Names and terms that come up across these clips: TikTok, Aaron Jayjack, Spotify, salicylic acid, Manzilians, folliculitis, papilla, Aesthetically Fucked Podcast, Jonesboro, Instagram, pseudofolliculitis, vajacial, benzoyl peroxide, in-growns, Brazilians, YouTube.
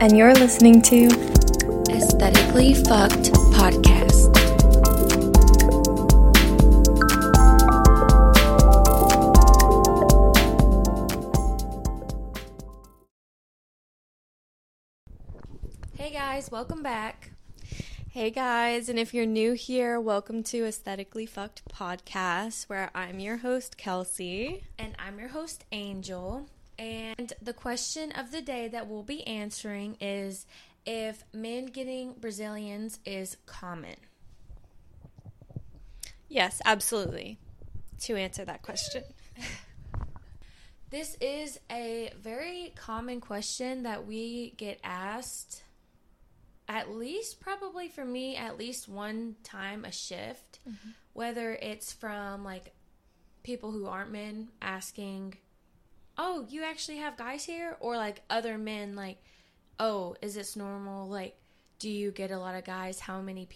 and you're listening to Aesthetically Fucked Podcast. Hey guys, welcome back. Hey guys, and if you're new here, welcome to Aesthetically Fucked Podcast, where I'm your host, Kelsey. And I'm your host, Angel. And the question of the day that we'll be answering is if men getting Brazilians is common. Yes, absolutely. To answer that question. This is a very common question that we get asked at least, probably for me, at least one time a shift, mm-hmm. whether it's from like people who aren't men asking, oh, you actually have guys here? Or like other men like, oh, is this normal? Like, do you get a lot of guys? How many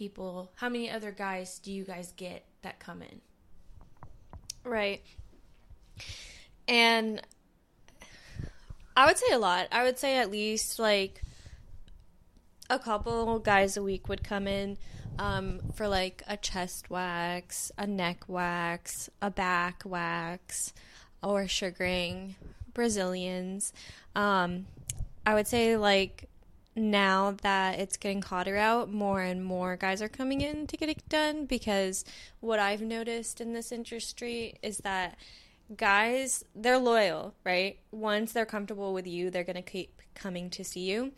other guys do you guys get that come in? Right. And I would say a lot. I would say at least like a couple guys a week would come in for like a chest wax, a neck wax, a back wax, or sugaring, Brazilians. I would say like now that it's getting hotter out, more and more guys are coming in to get it done, because what I've noticed in this industry is that guys, they're loyal, right? Once they're comfortable with you, they're going to keep coming to see you.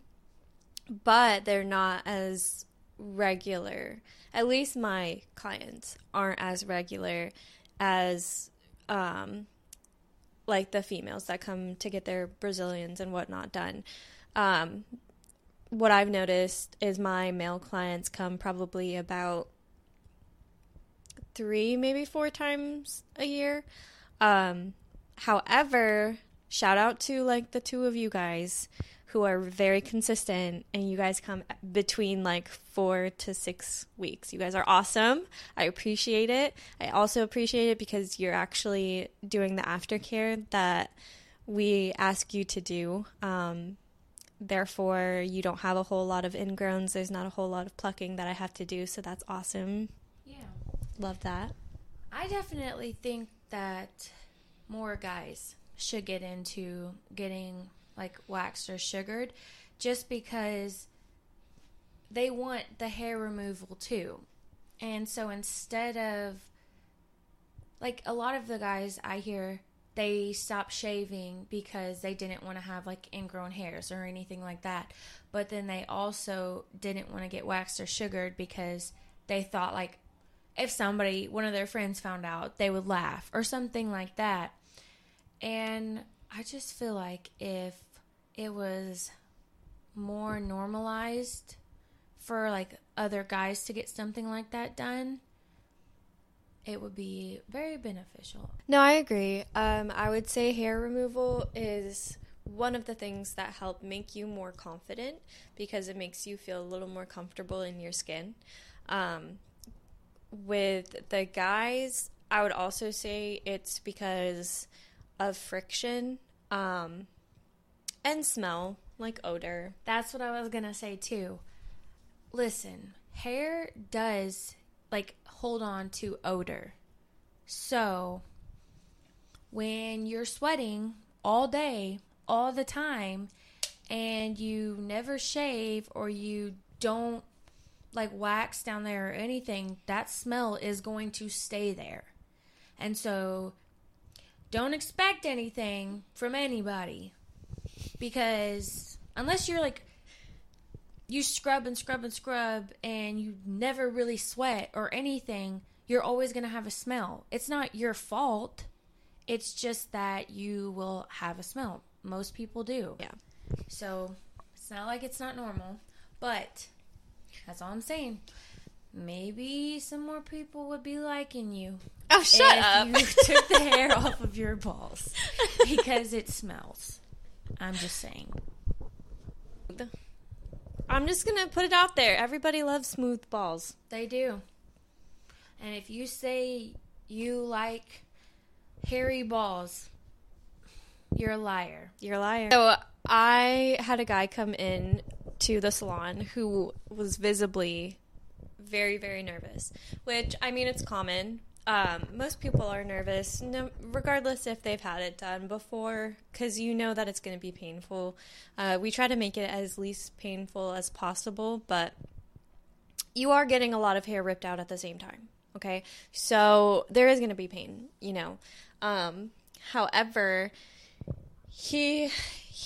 But they're not as regular. At least my clients aren't as regular as like the females that come to get their Brazilians and whatnot done. What I've noticed is my male clients come probably about 3, maybe 4 times a year. However, shout out to like the two of you guys who are very consistent, and you guys come between like 4 to 6 weeks. You guys are awesome. I appreciate it. I also appreciate it because you're actually doing the aftercare that we ask you to do. Therefore, you don't have a whole lot of ingrowns. There's not a whole lot of plucking that I have to do, so that's awesome. Yeah. Love that. I definitely think that more guys should get into getting like waxed or sugared, just because they want the hair removal too. And so instead of, like a lot of the guys I hear, they stop shaving because they didn't want to have like ingrown hairs or anything like that. But then they also didn't want to get waxed or sugared because they thought like if somebody, one of their friends found out, they would laugh or something like that. And I just feel like if it was more normalized for like other guys to get something like that done, it would be very beneficial. No, I agree. I would say hair removal is one of the things that help make you more confident, because it makes you feel a little more comfortable in your skin. With the guys, I would also say it's because of friction and smell, like odor. That's what I was gonna say too. Listen, hair does like hold on to odor. So when you're sweating all day, all the time, and you never shave or you don't like wax down there or anything, that smell is going to stay there. And so don't expect anything from anybody, because unless you're like, you scrub and scrub and scrub and you never really sweat or anything, you're always going to have a smell. It's not your fault. It's just that you will have a smell. Most people do. Yeah. So it's not like it's not normal, but that's all I'm saying. Maybe some more people would be liking you. Oh, shut up. If you took the hair off of your balls, because it smells. I'm just saying. I'm just going to put it out there. Everybody loves smooth balls. They do. And if you say you like hairy balls, you're a liar. So I had a guy come in to the salon who was visibly very, very nervous, which, I mean, it's common. Most people are nervous, regardless if they've had it done before, because you know that it's going to be painful. We try to make it as least painful as possible, but you are getting a lot of hair ripped out at the same time, okay? So there is going to be pain, you know. However, he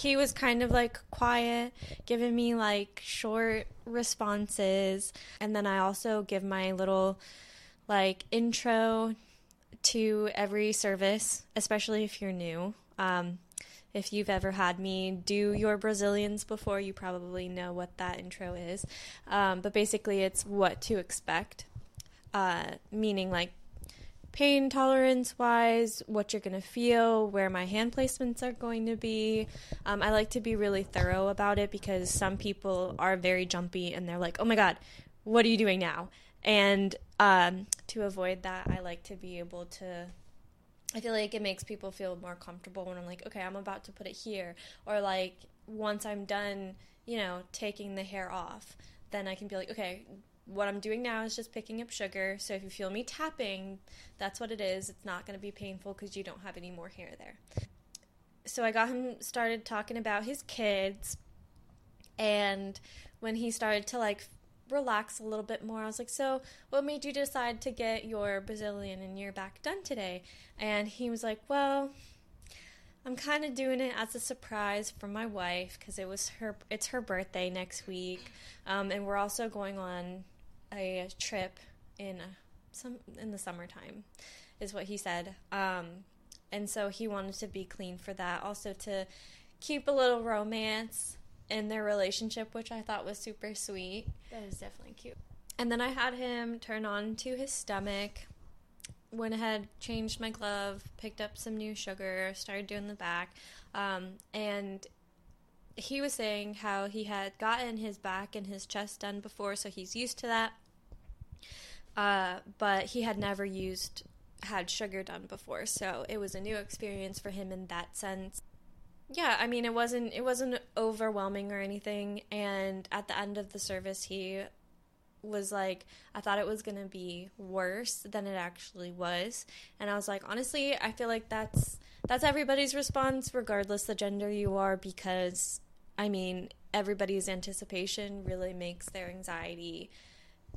was kind of like quiet, giving me like short responses, and then I also give my little like intro to every service, especially if you're new. If you've ever had me do your Brazilians before, you probably know what that intro is. But basically it's what to expect, meaning like pain tolerance wise, what you're going to feel, where my hand placements are going to be. I like to be really thorough about it because some people are very jumpy and they're like, oh my God, what are you doing now? And to avoid that, I like to be able to, I feel like it makes people feel more comfortable when I'm like, okay, I'm about to put it here. Or like once I'm done, you know, taking the hair off, then I can be like, okay, what I'm doing now is just picking up sugar. So if you feel me tapping, that's what it is. It's not going to be painful because you don't have any more hair there. So I got him started talking about his kids. And when he started to like relax a little bit more, I was like, so what made you decide to get your Brazilian and your back done today? And he was like, well, I'm kind of doing it as a surprise for my wife because it's her birthday next week, and we're also going on a trip in the summertime is what he said, and so he wanted to be clean for that, also to keep a little romance in their relationship, which I thought was super sweet. That is definitely cute. And then I had him turn on to his stomach, went ahead, changed my glove, picked up some new sugar, started doing the back, and he was saying how he had gotten his back and his chest done before, so he's used to that, but he had never had sugar done before, so it was a new experience for him in that sense. Yeah, I mean, it wasn't overwhelming or anything, and at the end of the service, he was like, I thought it was going to be worse than it actually was, and I was like, honestly, I feel like that's everybody's response, regardless the gender you are, because, I mean, everybody's anticipation really makes their anxiety,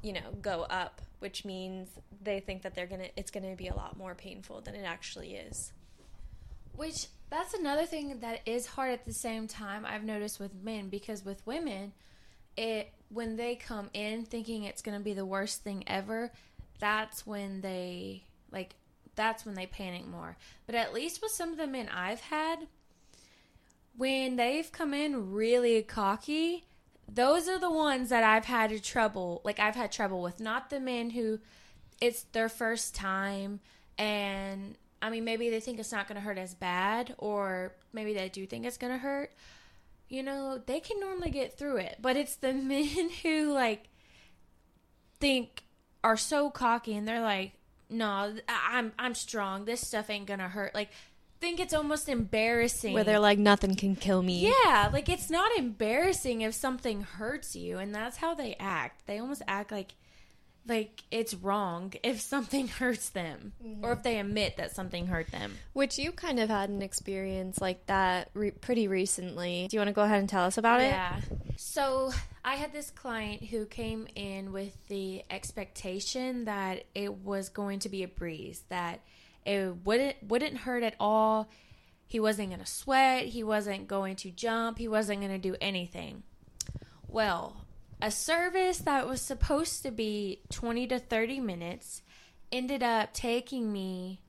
you know, go up, which means they think that it's going to be a lot more painful than it actually is. Which, that's another thing that is hard at the same time I've noticed with men, because with women, when they come in thinking it's going to be the worst thing ever, that's when they panic more. But at least with some of the men I've had, when they've come in really cocky, those are the ones that I've had trouble with. Not the men who it's their first time and, I mean, maybe they think it's not going to hurt as bad, or maybe they do think it's going to hurt. You know, they can normally get through it. But it's the men who, like, are so cocky, and they're like, no, I'm strong. This stuff ain't going to hurt. Like, think it's almost embarrassing. Where they're like, nothing can kill me. Yeah, like, it's not embarrassing if something hurts you, and that's how they act. They almost act like it's wrong if something hurts them, mm-hmm. or if they admit that something hurt them. Which you kind of had an experience like that pretty recently. Do you want to go ahead and tell us about it? Yeah. So I had this client who came in with the expectation that it was going to be a breeze, that it wouldn't hurt at all. He wasn't going to sweat. He wasn't going to jump. He wasn't going to do anything. Well, a service that was supposed to be 20 to 30 minutes ended up taking me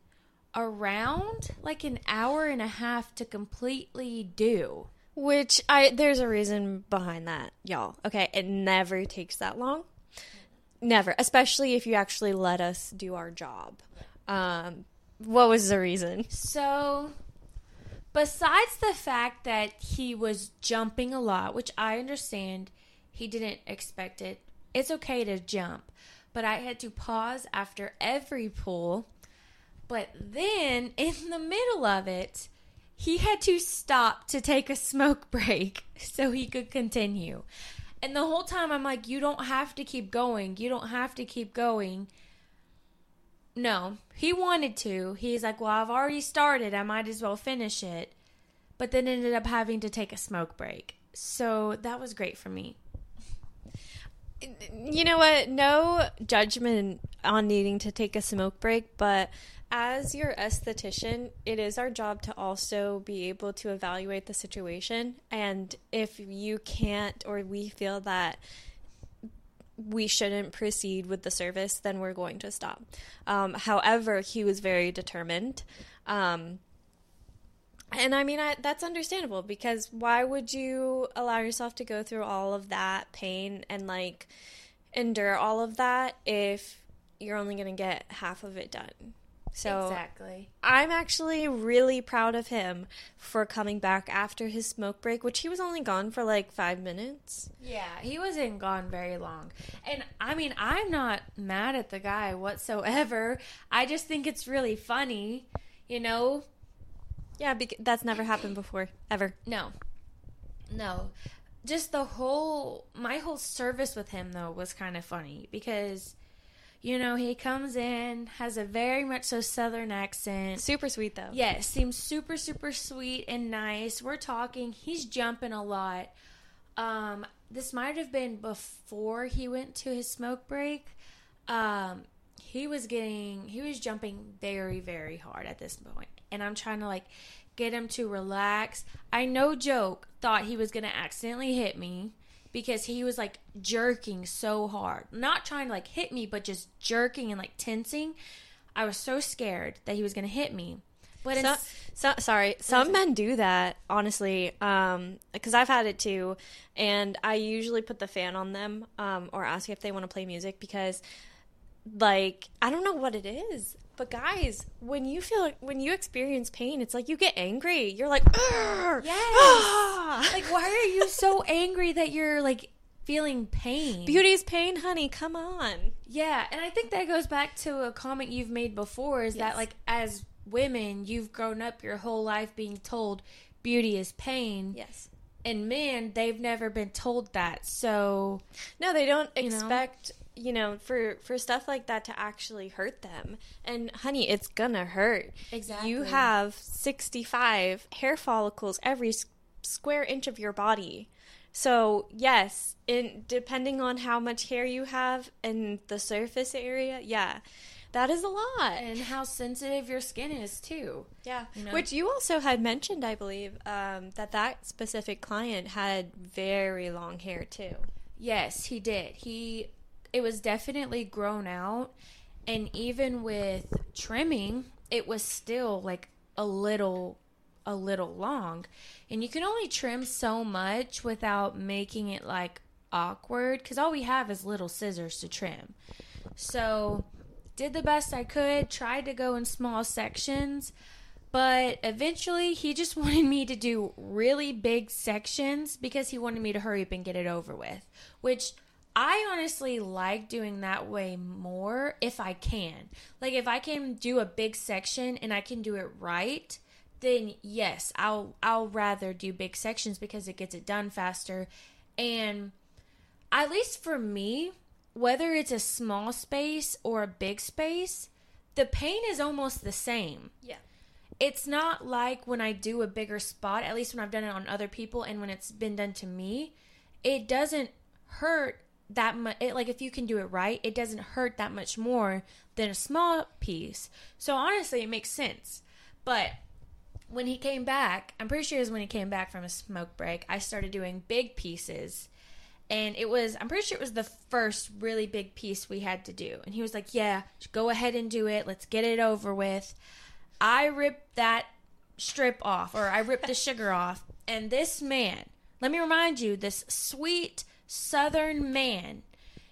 around like an hour and a half to completely do. Which, there's a reason behind that, y'all. Okay, it never takes that long. Never. Especially if you actually let us do our job. What was the reason? So, besides the fact that he was jumping a lot, which I understand, he didn't expect it. It's okay to jump, but I had to pause after every pull. But then, in the middle of it, he had to stop to take a smoke break so he could continue. And the whole time I'm like, you don't have to keep going. You don't have to keep going. No, he wanted to. He's like, well, I've already started. I might as well finish it. But then ended up having to take a smoke break. So that was great for me. You know what? No judgment on needing to take a smoke break, but as your esthetician, it is our job to also be able to evaluate the situation. And if you can't, or we feel that we shouldn't proceed with the service, then we're going to stop. However, he was very determined. And I mean, that's understandable, because why would you allow yourself to go through all of that pain and like endure all of that if you're only going to get half of it done? So exactly. I'm actually really proud of him for coming back after his smoke break, which he was only gone for like 5 minutes. Yeah, he wasn't gone very long. And I mean, I'm not mad at the guy whatsoever. I just think it's really funny, you know? Yeah, that's never happened before, ever. No. Just my whole service with him, though, was kind of funny because, you know, he comes in, has a very much so Southern accent. Super sweet, though. Yes, seems super, super sweet and nice. We're talking. He's jumping a lot. This might have been before he went to his smoke break. He was jumping very, very hard at this point. And I'm trying to, like, get him to relax. I, no joke, thought he was going to accidentally hit me because he was, like, jerking so hard. Not trying to, like, hit me, but just jerking and, like, tensing. I was so scared that he was going to hit me. But some men do that, honestly, because I've had it too. And I usually put the fan on them or ask if they want to play music because, like, I don't know what it is. But guys, when you experience pain, it's like you get angry. You're like, yes. Like, why are you so angry that you're like feeling pain? Beauty's pain, honey. Come on. Yeah, and I think that goes back to a comment you've made before, is that like as women, you've grown up your whole life being told beauty is pain. Yes. And men, they've never been told that. So no, they don't expect. You know, for stuff like that to actually hurt them. And, honey, it's gonna hurt. Exactly. You have 65 hair follicles every square inch of your body. So, yes, depending on how much hair you have and the surface area, yeah, that is a lot. And how sensitive your skin is, too. Yeah, you know? Which you also had mentioned, I believe, that specific client had very long hair, too. Yes, he did. It was definitely grown out, and even with trimming, it was still like a little long. And you can only trim so much without making it like awkward, because all we have is little scissors to trim. So did the best I could, tried to go in small sections, but eventually he just wanted me to do really big sections because he wanted me to hurry up and get it over with, which I honestly like doing that way more if I can. Like, if I can do a big section and I can do it right, then yes, I'll rather do big sections because it gets it done faster. And at least for me, whether it's a small space or a big space, the pain is almost the same. Yeah. It's not like when I do a bigger spot, at least when I've done it on other people and when it's been done to me, it doesn't hurt that much. Like, if you can do it right, it doesn't hurt that much more than a small piece. So honestly, it makes sense. But when he came back, I'm pretty sure it was when he came back from a smoke break, I started doing big pieces, and it was the first really big piece we had to do. And he was like, yeah, go ahead and do it, let's get it over with. I ripped that strip off, or I ripped the sugar off, and this man, let me remind you, this sweet Southern man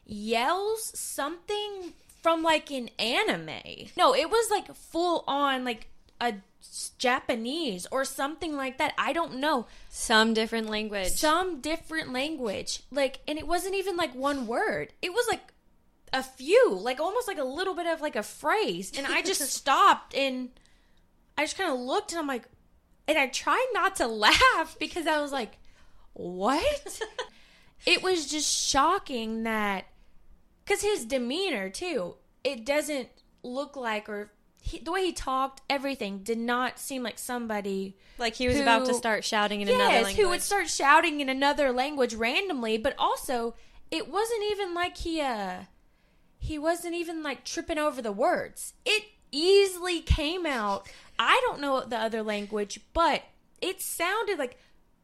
yells something from like an anime. No, it was like full on like a Japanese or something like that. I don't know. Some different language. Like, and it wasn't even like one word. It was like a few, like almost like a little bit of like a phrase. And I just stopped and I just kind of looked, and I'm like, and I tried not to laugh because I was like, what? It was just shocking that, because his demeanor too, it doesn't look like, or the way he talked, everything did not seem like somebody like he was about to start shouting in another language. Yes, who would start shouting in another language randomly, but also it wasn't even like he wasn't even like tripping over the words. It easily came out. I don't know the other language, but it sounded like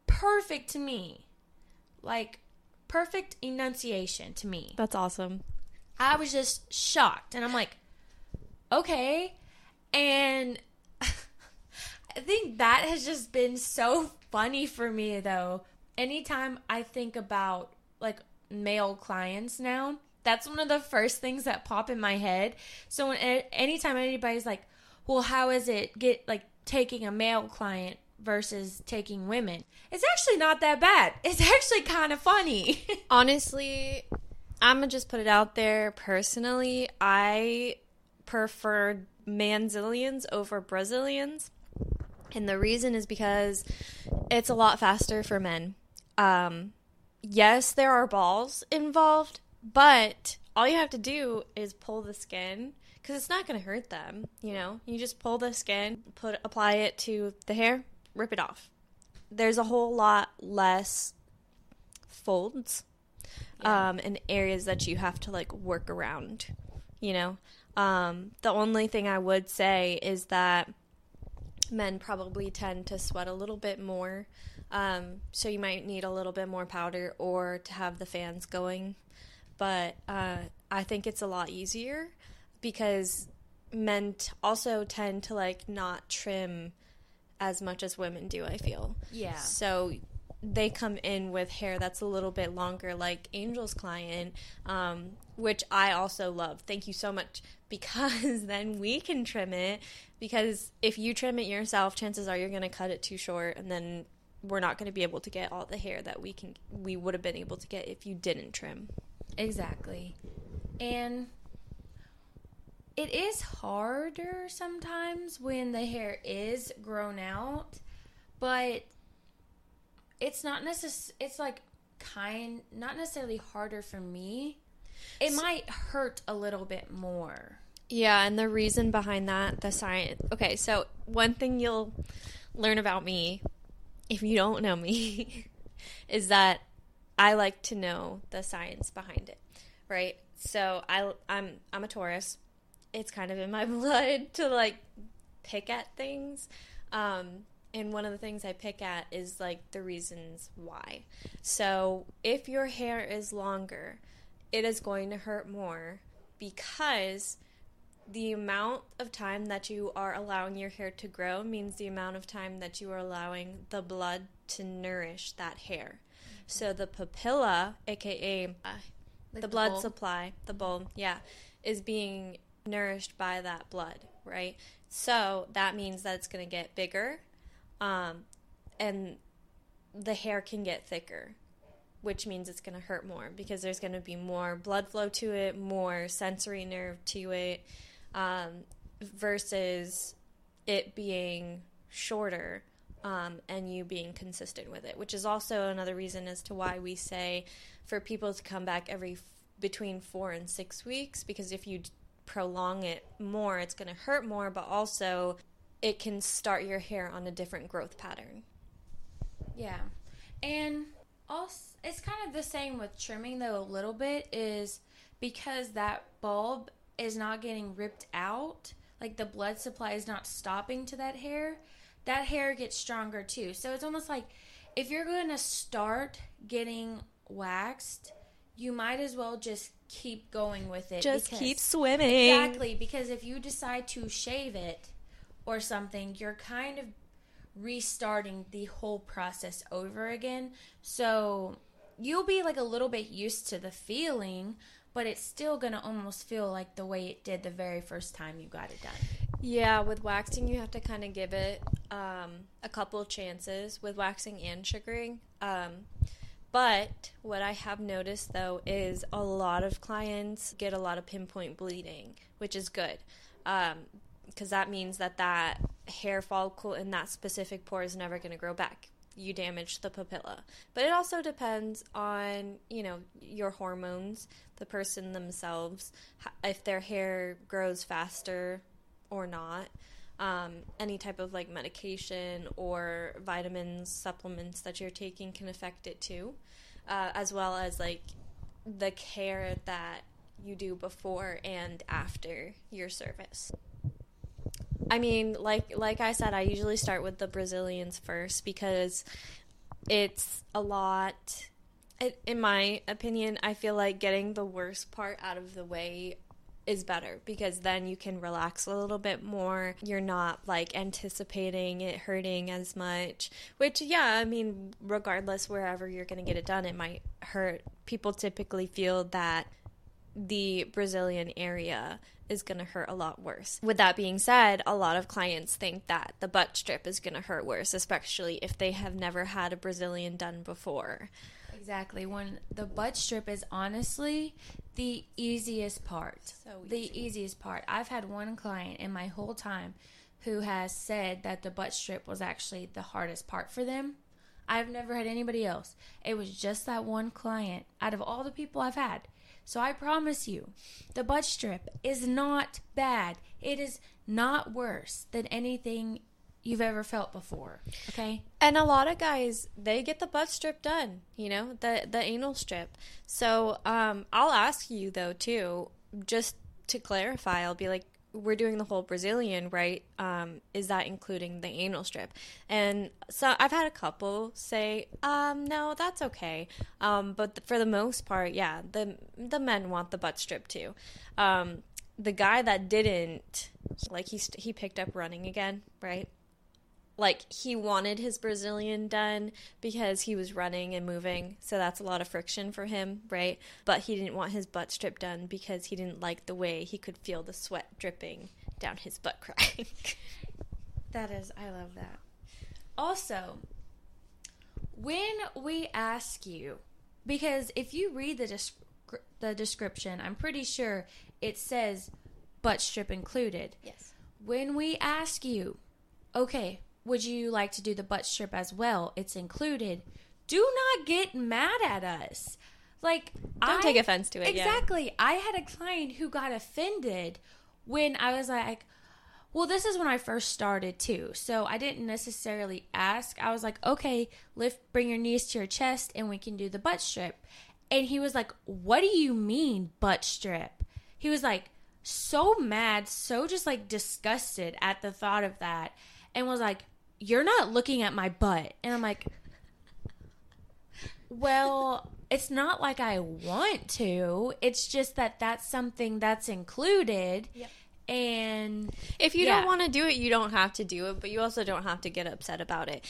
perfect to me. Like perfect enunciation to me. That's awesome. I was just shocked, and I'm like, okay. And I think that has just been so funny for me, though. Anytime I think about, like, male clients now, that's one of the first things that pop in my head. So anytime anybody's like, well, how is it taking a male client versus taking women? It's actually not that bad. It's actually kind of funny. Honestly, I'm going to just put it out there. Personally, I prefer Manzilians over Brazilians, and the reason is because it's a lot faster for men. Yes, there are balls involved, but all you have to do is pull the skin, because it's not going to hurt them, you know. You just pull the skin, apply it to the hair, rip it off. There's a whole lot less folds and areas that you have to work around, you know. The only thing I would say is that men probably tend to sweat a little bit more, so you might need a little bit more powder or to have the fans going, but I think it's a lot easier because men also tend to not trim as much as women do, I feel. Yeah. So they come in with hair that's a little bit longer, like Angel's client, which I also love. Thank you so much, because then we can trim it, because if you trim it yourself, chances are you're going to cut it too short, and then we're not going to be able to get all the hair that we would have been able to get if you didn't trim. Exactly. And it is harder sometimes when the hair is grown out, but it's not not necessarily harder for me. It might hurt a little bit more. Yeah, and the reason behind that, the science. Okay, so one thing you'll learn about me, if you don't know me, is that I like to know the science behind it, right? So I'm a Taurus. It's kind of in my blood to pick at things. And one of the things I pick at is, the reasons why. So if your hair is longer, it is going to hurt more because the amount of time that you are allowing your hair to grow means the amount of time that you are allowing the blood to nourish that hair. Mm-hmm. So the papilla, a.k.a. the blood bowl. Supply, the bulb, is being nourished by that blood, right? So that means that it's going to get bigger. And the hair can get thicker, which means it's going to hurt more because there's going to be more blood flow to it, more sensory nerve to it, versus it being shorter, and you being consistent with it, which is also another reason as to why we say for people to come back every between 4 and 6 weeks, because if you prolong it more, it's going to hurt more, but also it can start your hair on a different growth pattern. Yeah. And also, it's kind of the same with trimming, though, a little bit, is because that bulb is not getting ripped out, the blood supply is not stopping to that hair gets stronger, too. So it's almost like if you're going to start getting waxed, you might as well just keep going with it. Just keep swimming. Exactly, because if you decide to shave it or something, you're kind of restarting the whole process over again. So you'll be a little bit used to the feeling, but it's still going to almost feel like the way it did the very first time you got it done. Yeah, with waxing, you have to kind of give it a couple chances with waxing and sugaring. But what I have noticed, though, is a lot of clients get a lot of pinpoint bleeding, which is good. Because that means that hair follicle in that specific pore is never going to grow back. you damage the papilla. But it also depends on, you know, your hormones, the person themselves, if their hair grows faster or not, any type of like medication or vitamins, supplements that you're taking can affect it too, as well as like the care that you do before and after your service. I mean, like I said, I usually start with the Brazilians first because it's a lot, in my opinion, I feel like getting the worst part out of the way is better because then you can relax a little bit more. You're not, like, anticipating it hurting as much, which, yeah, I mean, regardless, wherever you're going to get it done, it might hurt. People typically feel that the Brazilian area is going to hurt a lot worse. With that being said, a lot of clients think that the butt strip is going to hurt worse, especially if they have never had a Brazilian done before. Exactly. When the butt strip is honestly the easiest part. The easiest part. I've had one client in my whole time who has said that the butt strip was actually the hardest part for them. I've never had anybody else. It was just that one client out of all the people I've had. So I promise you, the butt strip is not bad. It is not worse than anything you've ever felt before, okay? And a lot of guys, they get the butt strip done, you know, the anal strip. So I'll ask you, though, too, just to clarify, I'll be like, we're doing the whole Brazilian, right? Is that including the anal strip? And so I've had a couple say, no, that's okay. But for the most part, yeah, the men want the butt strip too. The guy that didn't, like he picked up running again, right? Like he wanted his Brazilian done because he was running and moving. So that's a lot of friction for him, right? But he didn't want his butt strip done because he didn't like the way he could feel the sweat dripping down his butt crack. That is, I love that. Also, when we ask you, because if you read the description, I'm pretty sure it says butt strip included. Yes. When we ask you, okay, would you like to do the butt strip as well? It's included. Do not get mad at us. Like, don't take offense to it. Exactly. Yeah. I had a client who got offended when I was like, well, this is when I first started too. So I didn't necessarily ask. I was like, okay, bring your knees to your chest and we can do the butt strip. And he was like, what do you mean butt strip? He was like so mad, so just like disgusted at the thought of that and was like, you're not looking at my butt. And I'm like, well, it's not like I want to. It's just that that's something that's included. Yep. And if you don't want to do it, you don't have to do it, but you also don't have to get upset about it.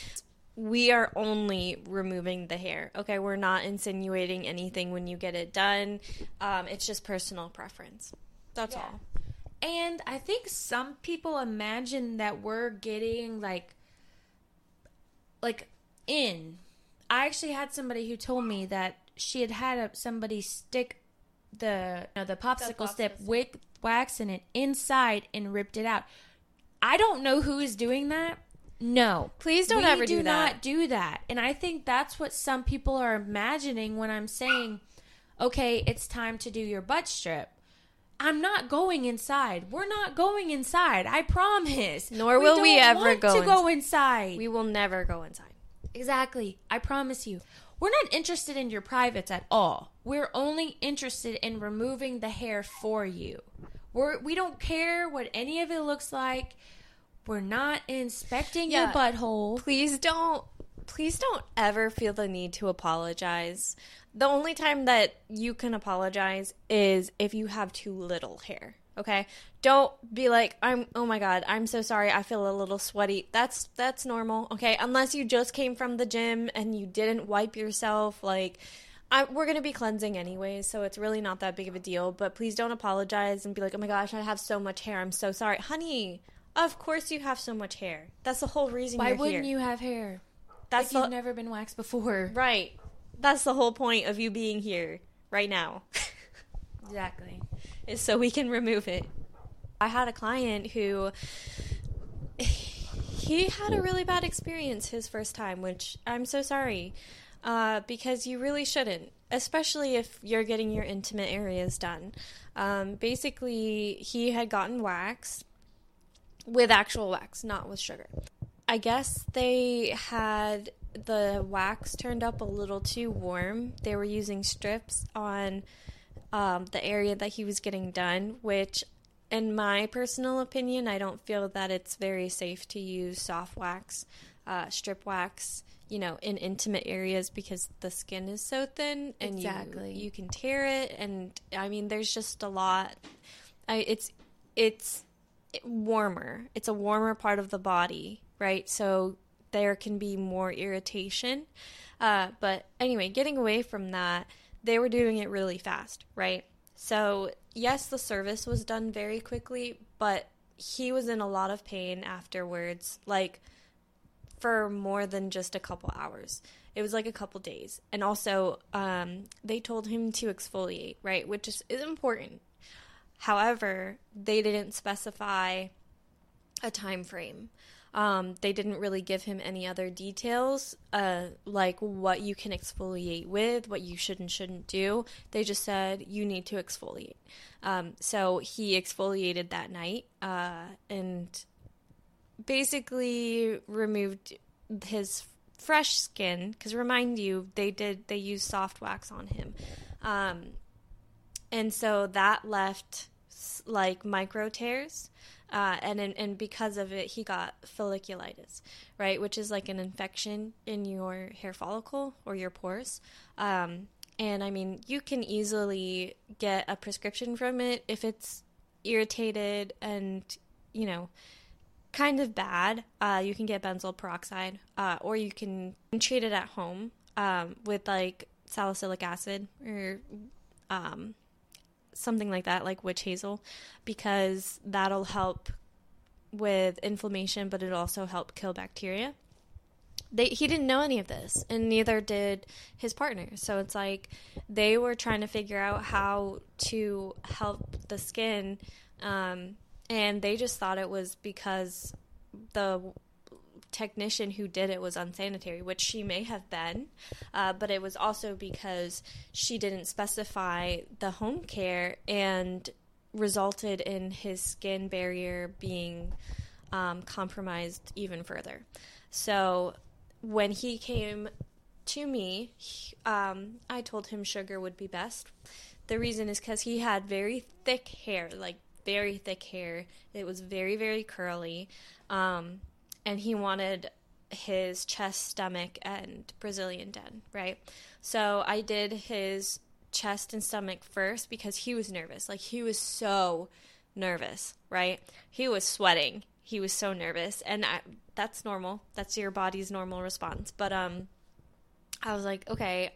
We are only removing the hair. Okay, we're not insinuating anything when you get it done. It's just personal preference. That's all. And I think some people imagine that we're getting like in. I actually had somebody who told me that she had somebody stick the popsicle stick wax in it inside and ripped it out. I don't know who is doing that. No, please don't ever do that. We do not do that. And I think that's what some people are imagining when I'm saying, okay, it's time to do your butt strip. I'm not going inside. We're not going inside. I promise. Nor will we ever go inside. We will never go inside. Exactly. I promise you. We're not interested in your privates at all. We're only interested in removing the hair for you. We don't care what any of it looks like. We're not inspecting your butthole. Please don't ever feel the need to apologize. The only time that you can apologize is if you have too little hair, okay? Don't be like, oh my God, I'm so sorry, I feel a little sweaty. That's normal, okay? Unless you just came from the gym and you didn't wipe yourself, like, we're going to be cleansing anyways, so it's really not that big of a deal, but please don't apologize and be like, oh my gosh, I have so much hair, I'm so sorry. Honey, of course you have so much hair. That's the whole reason you're here. Why wouldn't you have hair? That's like you've never been waxed before. Right. That's the whole point of you being here right now. Exactly. Is so we can remove it. I had a client who He had a really bad experience his first time, which I'm so sorry, because you really shouldn't, especially if you're getting your intimate areas done. Basically, he had gotten wax with actual wax, not with sugar. I guess they had the wax turned up a little too warm. They were using strips on the area that he was getting done, which in my personal opinion, I don't feel that it's very safe to use soft wax, strip wax, you know, in intimate areas because the skin is so thin and you can tear it. And I mean, there's just a lot. It's warmer. It's a warmer part of the body, right? So there can be more irritation. But anyway, getting away from that, they were doing it really fast, right? So yes, the service was done very quickly, but he was in a lot of pain afterwards, like for more than just a couple hours. It was like a couple days. And also, they told him to exfoliate, right? Which is important. However, they didn't specify a time frame. They didn't really give him any other details, like what you can exfoliate with, what you should and shouldn't do. They just said, you need to exfoliate. So he exfoliated that night, and basically removed his fresh skin. 'Cause remind you, they used soft wax on him. And so that left like micro tears. And because of it, he got folliculitis, right? Which is like an infection in your hair follicle or your pores. And I mean, you can easily get a prescription from it if it's irritated and, you know, kind of bad. You can get benzoyl peroxide, or you can treat it at home, with like salicylic acid or, something like that, like witch hazel, because that'll help with inflammation, but it'll also help kill bacteria. He didn't know any of this, and neither did his partner. So it's like they were trying to figure out how to help the skin, and they just thought it was because the technician who did it was unsanitary, which she may have been, but it was also because she didn't specify the home care and resulted in his skin barrier being compromised even further. So when he came to me, I told him sugar would be best. The reason is because he had very thick hair, like very thick hair. It was very, very curly. And he wanted his chest, stomach, and Brazilian den, right? So I did his chest and stomach first because he was nervous. Like, he was so nervous, right? He was sweating. He was so nervous. And that's normal. That's your body's normal response. But I was like, okay,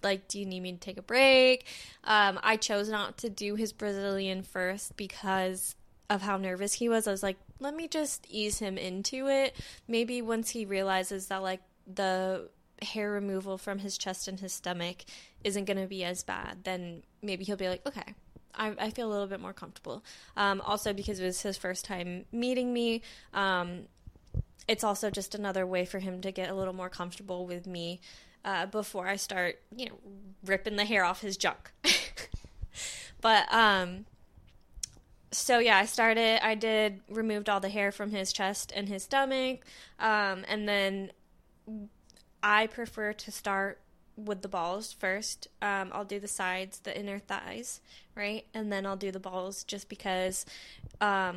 like, do you need me to take a break? I chose not to do his Brazilian first because of how nervous he was. I was like, let me just ease him into it. Maybe once he realizes that, like, the hair removal from his chest and his stomach isn't going to be as bad, then maybe he'll be like, okay, I feel a little bit more comfortable. Also because it was his first time meeting me. It's also just another way for him to get a little more comfortable with me, before I start, you know, ripping the hair off his junk. But, so yeah, removed all the hair from his chest and his stomach, and then I prefer to start with the balls first. I'll do the sides, the inner thighs, right? And then I'll do the balls just because, I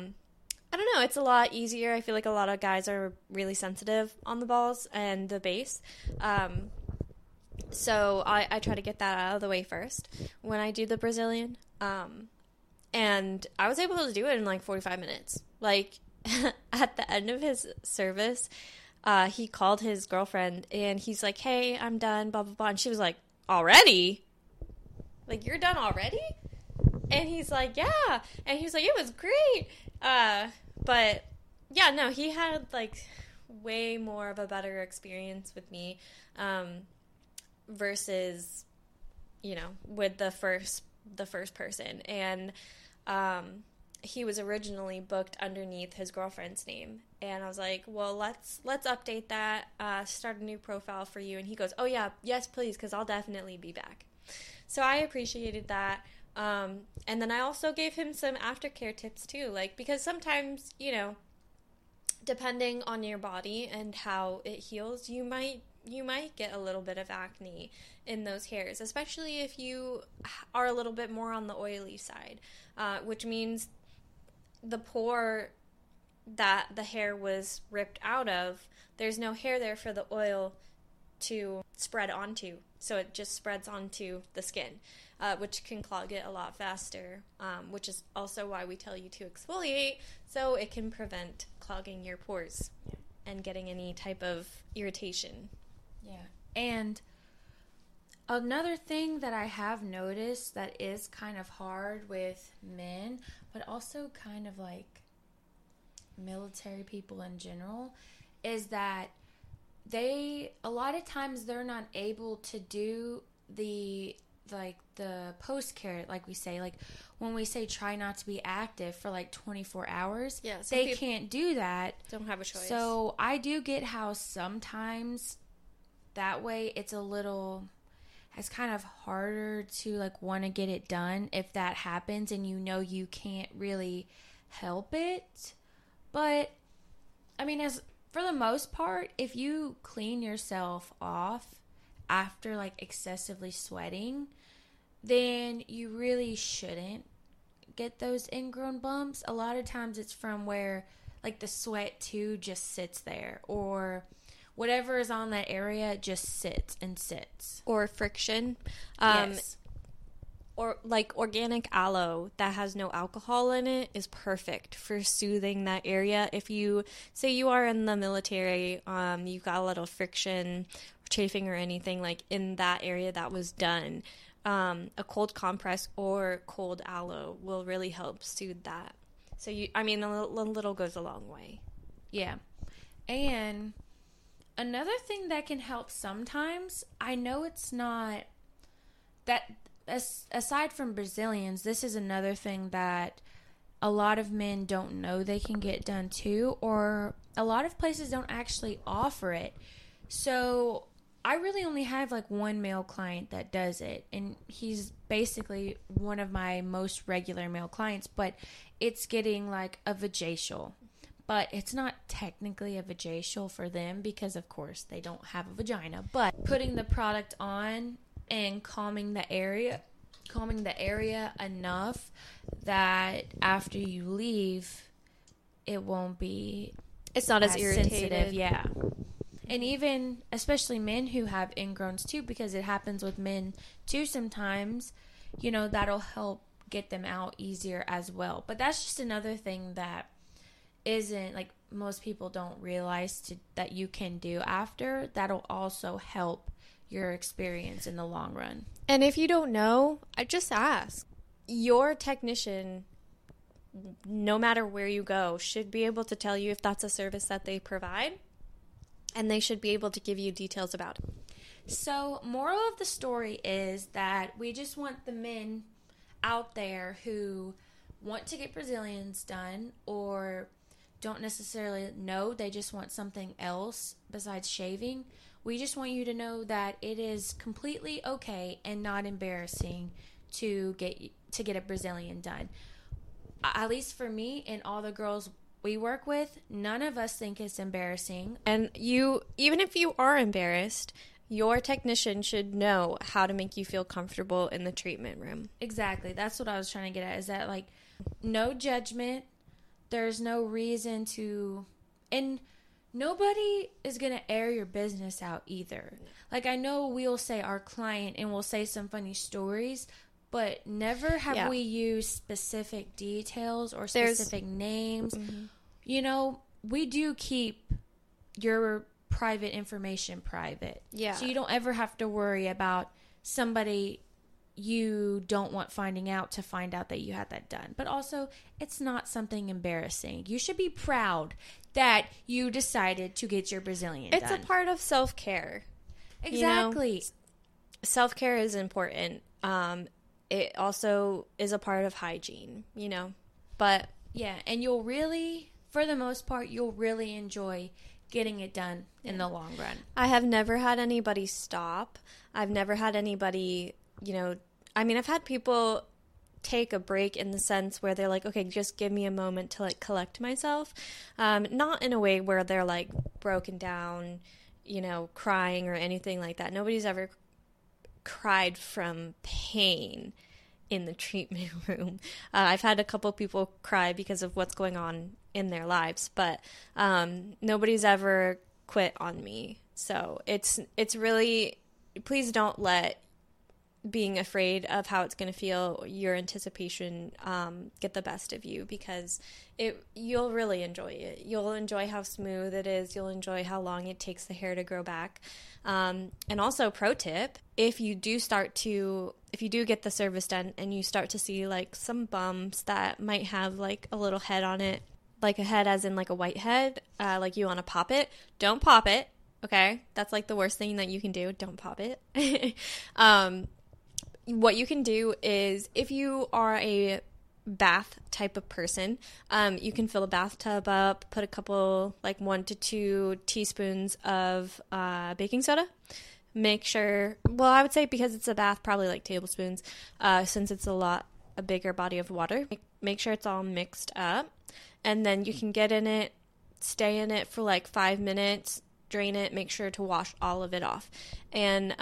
don't know, it's a lot easier. I feel like a lot of guys are really sensitive on the balls and the base, so I try to get that out of the way first when I do the Brazilian, and I was able to do it in like 45 minutes. Like, at the end of his service, he called his girlfriend and he's like, hey, I'm done, blah, blah, blah. And she was like, already? Like, you're done already? And he's like, yeah. And he was like, it was great. But yeah, no, he had like way more of a better experience with me, versus, you know, with the first person. And he was originally booked underneath his girlfriend's name. And I was like, well, let's update that, start a new profile for you. And he goes, oh, yeah, yes, please, because I'll definitely be back. So I appreciated that. And then I also gave him some aftercare tips, too, like, because sometimes, you know, depending on your body and how it heals, you might get a little bit of acne in those hairs, especially if you are a little bit more on the oily side, which means the pore that the hair was ripped out of, there's no hair there for the oil to spread onto, so it just spreads onto the skin, which can clog it a lot faster, which is also why we tell you to exfoliate, so it can prevent clogging your pores and getting any type of irritation. Yeah. And another thing that I have noticed that is kind of hard with men, but also kind of like military people in general, is that a lot of times they're not able to do the post care, like we say, like when we say try not to be active for like 24 hours, they can't do that. Don't have a choice. So I do get how sometimes that way it's kind of harder to like want to get it done if that happens and you know you can't really help it. But I mean, for the most part, if you clean yourself off after like excessively sweating, then you really shouldn't get those ingrown bumps. A lot of times it's from where like the sweat too just sits there, or whatever is on that area just sits. Or friction. Yes. Or like organic aloe that has no alcohol in it is perfect for soothing that area. If you say you are in the military, you've got a little friction, chafing or anything like in that area that was done, a cold compress or cold aloe will really help soothe that. So a little goes a long way. Yeah. And another thing that can help sometimes, I know it's not that. Aside from Brazilians, this is another thing that a lot of men don't know they can get done too, or a lot of places don't actually offer it. So I really only have like one male client that does it, and he's basically one of my most regular male clients, but it's getting like a vajacial. But it's not technically a vajacial for them because, of course, they don't have a vagina. But putting the product on and calming the area enough that after you leave, it won't be. It's not as irritated. Yeah, and even especially men who have ingrowns too, because it happens with men too sometimes. You know, that'll help get them out easier as well. But that's just another thing that isn't like most people don't realize that you can do after. That'll also help your experience in the long run. And if you don't know, I just ask. Your technician, no matter where you go, should be able to tell you if that's a service that they provide, and they should be able to give you details about it. So, moral of the story is that we just want the men out there who want to get Brazilians done or don't necessarily know, they just want something else besides shaving. We just want you to know that it is completely okay and not embarrassing to get a Brazilian done. At least for me and all the girls we work with, none of us think it's embarrassing. And you, even if you are embarrassed, your technician should know how to make you feel comfortable in the treatment room. Exactly. That's what I was trying to get at, is that like no judgment. There's no reason to... and nobody is going to air your business out either. Like, I know we'll say our client and we'll say some funny stories, but never have we used specific details or specific names. Mm-hmm. You know, we do keep your private information private. Yeah. So you don't ever have to worry about somebody you don't want to find out that you had that done. But also, it's not something embarrassing. You should be proud that you decided to get your Brazilian done. It's a part of self-care. Exactly. You know? Self-care is important. It also is a part of hygiene, you know. But Yeah, and you'll really, for the most part, you'll really enjoy getting it done in the long run. I have never had anybody stop. I've never had anybody, you know, I mean, I've had people take a break in the sense where they're like, okay, just give me a moment to like collect myself. Not in a way where they're like broken down, you know, crying or anything like that. Nobody's ever cried from pain in the treatment room. I've had a couple people cry because of what's going on in their lives, but nobody's ever quit on me. So it's really, please don't let being afraid of how it's going to feel, your anticipation, get the best of you, because you'll really enjoy it. You'll enjoy how smooth it is. You'll enjoy how long it takes the hair to grow back. And also, pro tip, if you do get the service done and you start to see like some bumps that might have like a little head on it, like a head as in like a white head, like you want to pop it, don't pop it. Okay. That's like the worst thing that you can do. Don't pop it. What you can do is, if you are a bath type of person, you can fill a bathtub up, put a couple, like 1 to 2 teaspoons of baking soda. Make sure, well, I would say because it's a bath, probably like tablespoons, since it's a bigger body of water. Make sure it's all mixed up, and then you can get in it, stay in it for like 5 minutes. Drain it, make sure to wash all of it off. And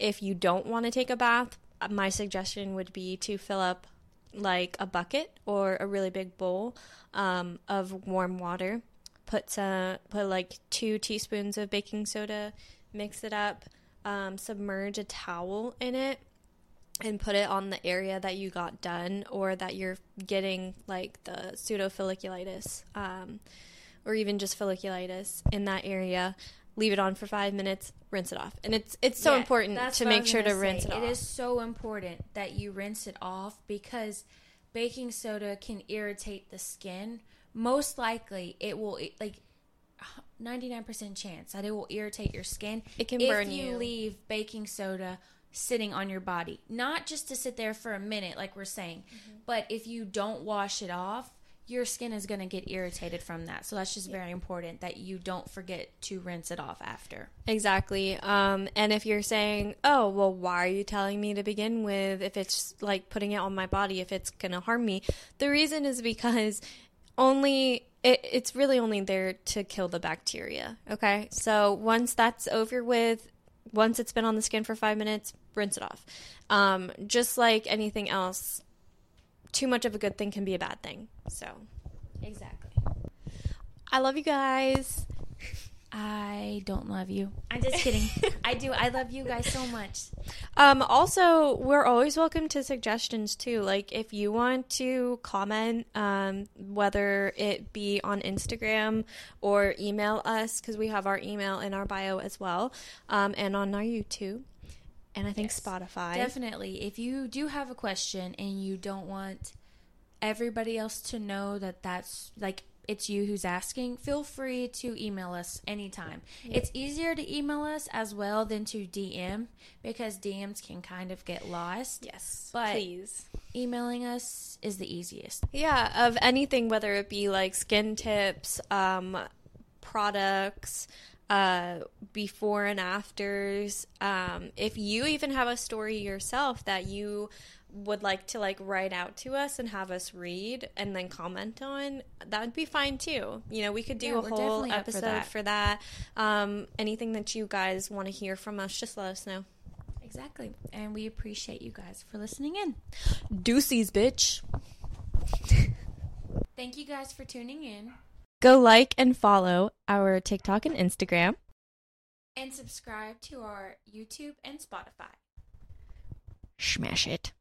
if you don't want to take a bath, my suggestion would be to fill up like a bucket or a really big bowl of warm water, put like 2 teaspoons of baking soda, mix it up, submerge a towel in it, and put it on the area that you got done or that you're getting like the pseudofolliculitis, or even just folliculitis in that area. Leave it on for 5 minutes, rinse it off. And it's so important to make sure to rinse it off. It is so important that you rinse it off, because baking soda can irritate the skin. Most likely, it will, like 99% chance that it will irritate your skin. It can burn you. If you leave baking soda sitting on your body, not just to sit there for a minute like we're saying, but if you don't wash it off, your skin is going to get irritated from that. So that's just very important that you don't forget to rinse it off after. Exactly. And if you're saying, oh, well, why are you telling me to begin with if it's like putting it on my body, if it's going to harm me? The reason is because it's really only there to kill the bacteria. Okay. So once that's over with, once it's been on the skin for 5 minutes, rinse it off. Just like anything else, too much of a good thing can be a bad thing. So, exactly. I love you guys. I don't love you. I'm just kidding. I do. I love you guys so much. Also, we're always welcome to suggestions too. Like if you want to comment, whether it be on Instagram or email us, because we have our email in our bio as well, and on our YouTube. And I think Spotify. Definitely. If you do have a question and you don't want everybody else to know that that's, like, it's you who's asking, feel free to email us anytime. Yeah. It's easier to email us as well than to DM, because DMs can kind of get lost. Yes. But please. Emailing us is the easiest. Yeah, of anything, whether it be, like, skin tips, products, before and afters. If you even have a story yourself that you would like to like write out to us and have us read and then comment on, that would be fine too. You know, we could do a whole episode for that. Anything that you guys want to hear from us, just let us know. Exactly. And we appreciate you guys for listening in. Deuces, bitch. Thank you guys for tuning in. Go like and follow our TikTok and Instagram. And subscribe to our YouTube and Spotify. Smash it.